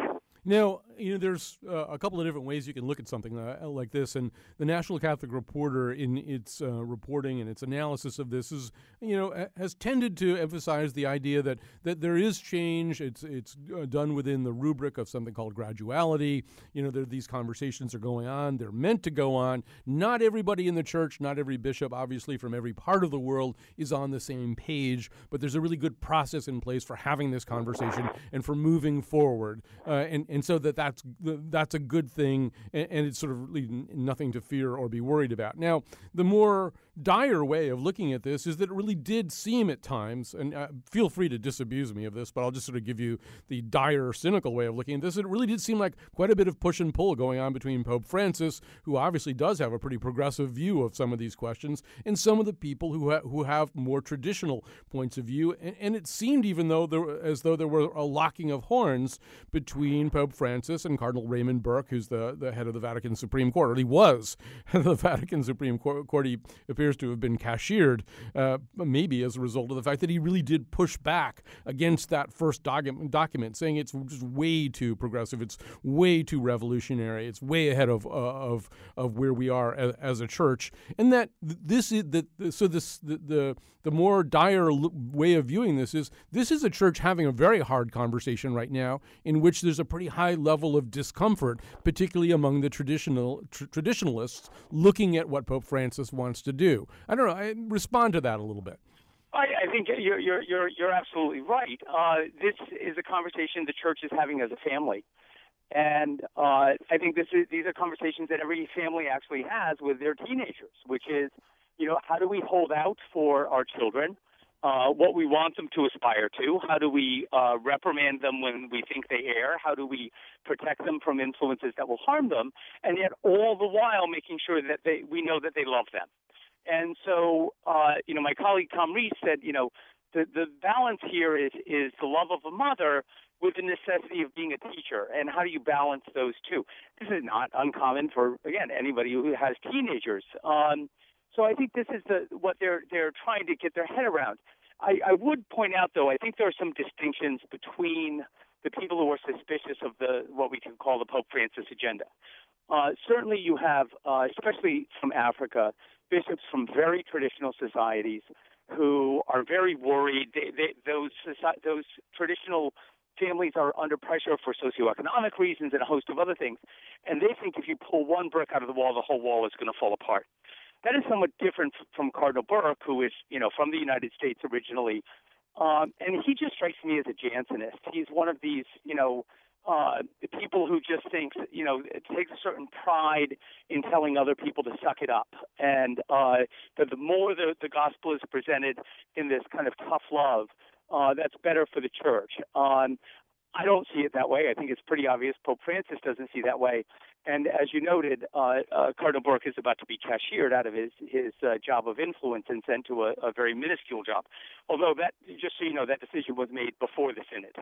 Now, you know, there's uh, a couple of different ways you can look at something uh, like this, and the National Catholic Reporter, in its uh, reporting and its analysis of this, is, you know, has tended to emphasize the idea that, that there is change. It's it's done within the rubric of something called graduality. You know, there, these conversations are going on. They're meant to go on. Not everybody in the church, not every bishop, obviously, from every part of the world is on the same page, but there's a really good process in place for having this conversation and for moving forward, uh, and And so that that's, that's a good thing, and it's sort of really nothing to fear or be worried about. Now, the more dire way of looking at this is that it really did seem at times, and uh, feel free to disabuse me of this, but I'll just sort of give you the dire, cynical way of looking at this. It really did seem like quite a bit of push and pull going on between Pope Francis, who obviously does have a pretty progressive view of some of these questions, and some of the people who, ha- who have more traditional points of view. And, and it seemed even though there, as though there were a locking of horns between Pope Francis and Cardinal Raymond Burke, who's the, the head of the Vatican Supreme Court, or he was the Vatican Supreme Court. He appears to have been cashiered, uh, maybe as a result of the fact that he really did push back against that first docu- document, saying it's just way too progressive, it's way too revolutionary, it's way ahead of uh, of of where we are as, as a church, and that this is the, the so this the, the the more dire way of viewing this is this is a church having a very hard conversation right now in which there's a pretty high level of discomfort, particularly among the traditional tr- traditionalists, looking at what Pope Francis wants to do. I don't know. I respond to that a little bit. I, I think you're you're you're you're absolutely right. Uh, this is a conversation the church is having as a family, and uh, I think this is, these are conversations that every family actually has with their teenagers, which is, you know, how do we hold out for our children? Uh, what we want them to aspire to, how do we uh, reprimand them when we think they err, how do we protect them from influences that will harm them, and yet all the while making sure that they, we know that they love them. And so, uh, you know, my colleague Tom Reese said, you know, the, the balance here is, is the love of a mother with the necessity of being a teacher, and how do you balance those two? This is not uncommon for, again, anybody who has teenagers. Um, so I think this is the, what they're they're trying to get their head around. I, I would point out, though, I think there are some distinctions between the people who are suspicious of the what we can call the Pope Francis agenda. Uh, certainly you have, uh, especially from Africa, bishops from very traditional societies who are very worried. They, they, those, those traditional families are under pressure for socioeconomic reasons and a host of other things, and they think if you pull one brick out of the wall, the whole wall is going to fall apart. That is somewhat different from Cardinal Burke, who is, you know, from the United States originally, um, and he just strikes me as a Jansenist. He's one of these, you know, uh, people who just thinks, you know, it takes a certain pride in telling other people to suck it up, and uh, that the more the, the gospel is presented in this kind of tough love, uh, that's better for the church. Um, I don't see it that way. I think it's pretty obvious Pope Francis doesn't see that way. And as you noted, uh, uh, Cardinal Burke is about to be cashiered out of his, his uh, job of influence and sent to a, a very minuscule job. Although that, just so you know, that decision was made before the Synod.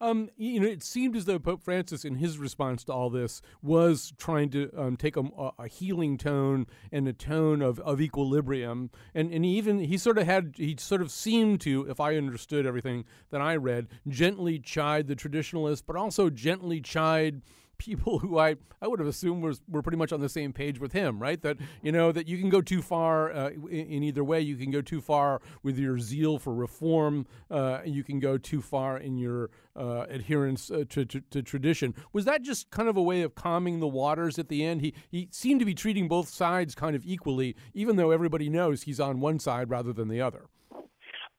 Um, you know, it seemed as though Pope Francis, in his response to all this, was trying to um, take a, a healing tone and a tone of, of equilibrium, and and he even he sort of had he sort of seemed to, if I understood everything that I read, gently chide the traditionalists, but also gently chide people who I, I would have assumed was, were pretty much on the same page with him, right? That, you know, that you can go too far uh, in, in either way. You can go too far with your zeal for reform. Uh, you can go too far in your uh, adherence uh, to, to, to tradition. Was that just kind of a way of calming the waters at the end? He, he seemed to be treating both sides kind of equally, even though everybody knows he's on one side rather than the other.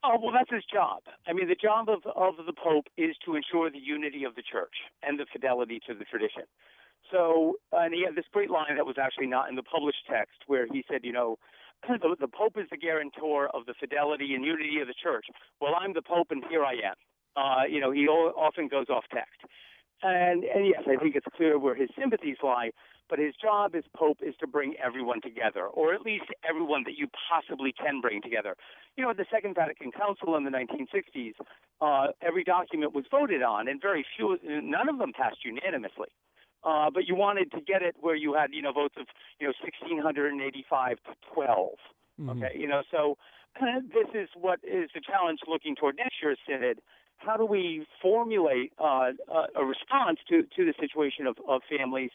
Oh, well, that's his job. I mean, the job of, of the Pope is to ensure the unity of the Church and the fidelity to the tradition. So, and he had this great line that was actually not in the published text where he said, you know, the, the Pope is the guarantor of the fidelity and unity of the Church. Well, I'm the Pope and here I am. Uh, you know, he often goes off text. And, and yes, I think it's clear where his sympathies lie, but his job as Pope is to bring everyone together, or at least everyone that you possibly can bring together. You know, at the Second Vatican Council in the nineteen sixties, uh, every document was voted on, and very few, none of them passed unanimously. Uh, but you wanted to get it where you had, you know, votes of, you know, one thousand six hundred eighty-five to twelve. Mm-hmm. Okay, you know, so uh, this is what is the challenge looking toward next year's Synod. How do we formulate uh, a response to, to the situation of, of families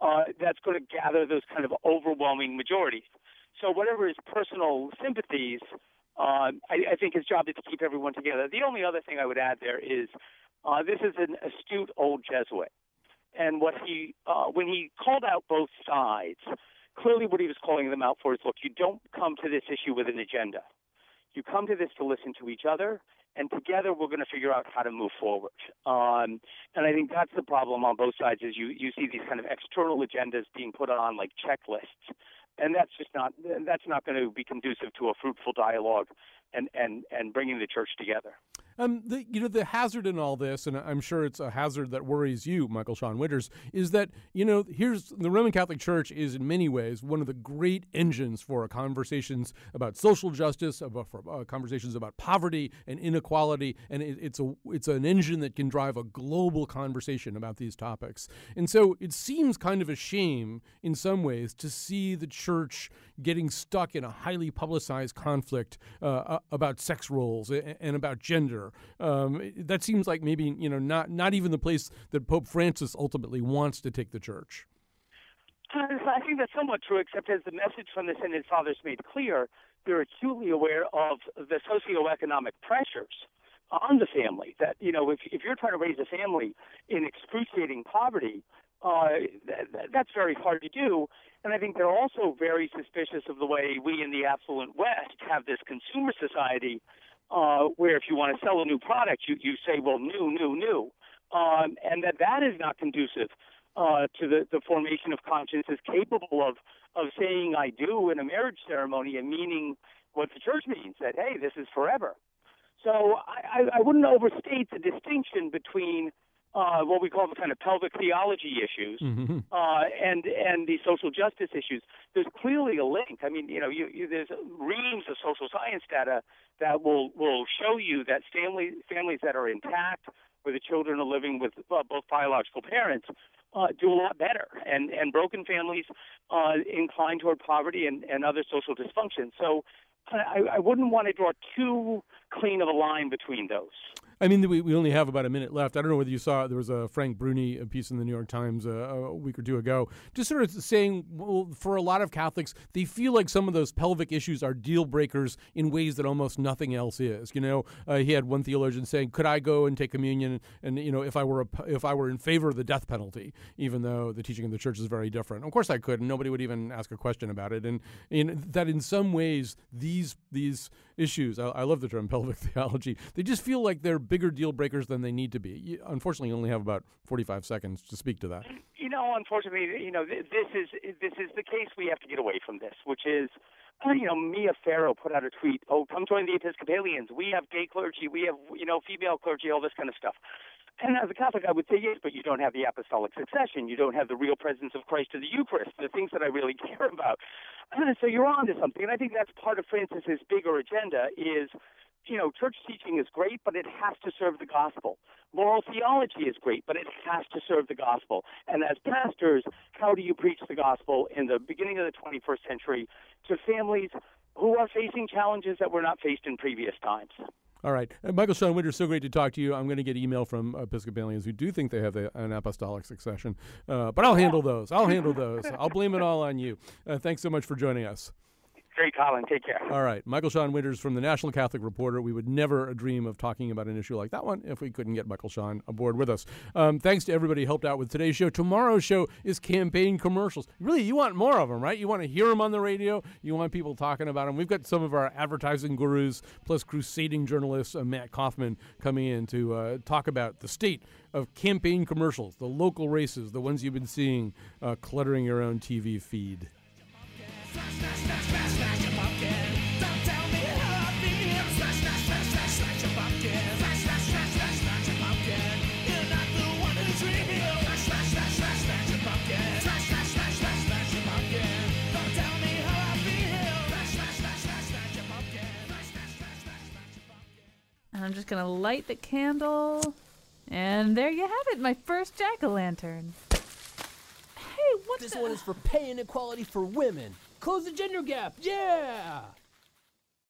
uh, that's going to gather those kind of overwhelming majorities? So whatever his personal sympathies, uh, I, I think his job is to keep everyone together. The only other thing I would add there is uh, this is an astute old Jesuit. And what he uh, when he called out both sides, clearly what he was calling them out for is, look, you don't come to this issue with an agenda. You come to this to listen to each other, and together we're going to figure out how to move forward. Um, and I think that's the problem on both sides is you, you see these kind of external agendas being put on like checklists, and that's just not that's not going to be conducive to a fruitful dialogue and, and, and bringing the church together. Um, the, you know, the hazard in all this, and I'm sure it's a hazard that worries you, Michael Sean Winters, is that, you know, here's the Roman Catholic Church is in many ways one of the great engines for conversations about social justice, about for, uh, conversations about poverty and inequality, and it, it's a it's an engine that can drive a global conversation about these topics. And so it seems kind of a shame in some ways to see the church getting stuck in a highly publicized conflict uh, about sex roles and, and about gender. Um, that seems like maybe, you know, not, not even the place that Pope Francis ultimately wants to take the church. I think that's somewhat true, except as the message from the Synod Fathers made clear, they're acutely aware of the socioeconomic pressures on the family. That, you know, if, if you're trying to raise a family in excruciating poverty, uh, that, that's very hard to do. And I think they're also very suspicious of the way we in the affluent West have this consumer society Uh, where if you want to sell a new product, you, you say, well, new, new, new, um, and that that is not conducive uh, to the, the formation of consciences capable of, of saying I do in a marriage ceremony and meaning what the church means, that, hey, this is forever. So I, I, I wouldn't overstate the distinction between uh, what we call the kind of pelvic theology issues mm-hmm. uh, and and the social justice issues. There's clearly a link. I mean, you know, you, you, there's reams of social science data that will, will show you that family, families that are intact, where the children are living with uh, both biological parents, uh, do a lot better. And, and broken families uh, incline toward poverty and, and other social dysfunction. So I, I wouldn't want to draw too clean of a line between those. I mean, we we only have about a minute left. I don't know whether you saw, there was a Frank Bruni piece in the New York Times uh, a week or two ago, just sort of saying, well, for a lot of Catholics, they feel like some of those pelvic issues are deal breakers in ways that almost nothing else is. You know, uh, he had one theologian saying, could I go and take communion? And, you know, if I were a, if I were in favor of the death penalty, even though the teaching of the church is very different. Of course I could, and nobody would even ask a question about it. And, and that in some ways, these these issues, I, I love the term pelvic theology, they just feel like they're bigger deal breakers than they need to be. You, unfortunately, you only have about forty-five seconds to speak to that. You know, unfortunately, you know, th- this is this is the case we have to get away from this, which is, you know, Mia Farrow put out a tweet, oh, come join the Episcopalians. We have gay clergy. We have, you know, female clergy, all this kind of stuff. And as a Catholic, I would say, yes, but you don't have the apostolic succession. You don't have the real presence of Christ in the Eucharist, the things that I really care about. And so you're on to something. And I think that's part of Francis's bigger agenda is, you know, church teaching is great, but it has to serve the gospel. Moral theology is great, but it has to serve the gospel. And as pastors, how do you preach the gospel in the beginning of the twenty-first century to families who are facing challenges that were not faced in previous times? All right. Michael Sean Winters, so great to talk to you. I'm going to get email from Episcopalians who do think they have a, an apostolic succession. Uh, but I'll handle those. I'll handle those. I'll blame it all on you. Uh, thanks so much for joining us. great, Colin. Take care. All right. Michael Sean Winters from the National Catholic Reporter. We would never dream of talking about an issue like that one if we couldn't get Michael Sean aboard with us. Um, thanks to everybody who helped out with today's show. Tomorrow's show is campaign commercials. Really, you want more of them, right? You want to hear them on the radio. You want people talking about them. We've got some of our advertising gurus plus crusading journalist uh, Matt Kaufman coming in to uh, talk about the state of campaign commercials, the local races, the ones you've been seeing uh, cluttering your own T V feed. Smash, smash, smash, smash, smash your pumpkin. Don't tell me how I feel. Smash, smash, smash, smash, smash your pumpkin. Smash, smash, smash, smash, smash your pumpkin. You're not the one who's real. Smash, smash, smash, smash, smash your pumpkin. Smash, smash, smash, smash, smash your pumpkin. Don't tell me how I feel. Smash, smash, smash, smash, smash your pumpkin. Smash, smash, smash, smash, smash your pumpkin. I'm just going to light the candle. And there you have it, my first jack-o'-lantern. Hey, what the? This one is for pay and equality for women. Close the gender gap, yeah!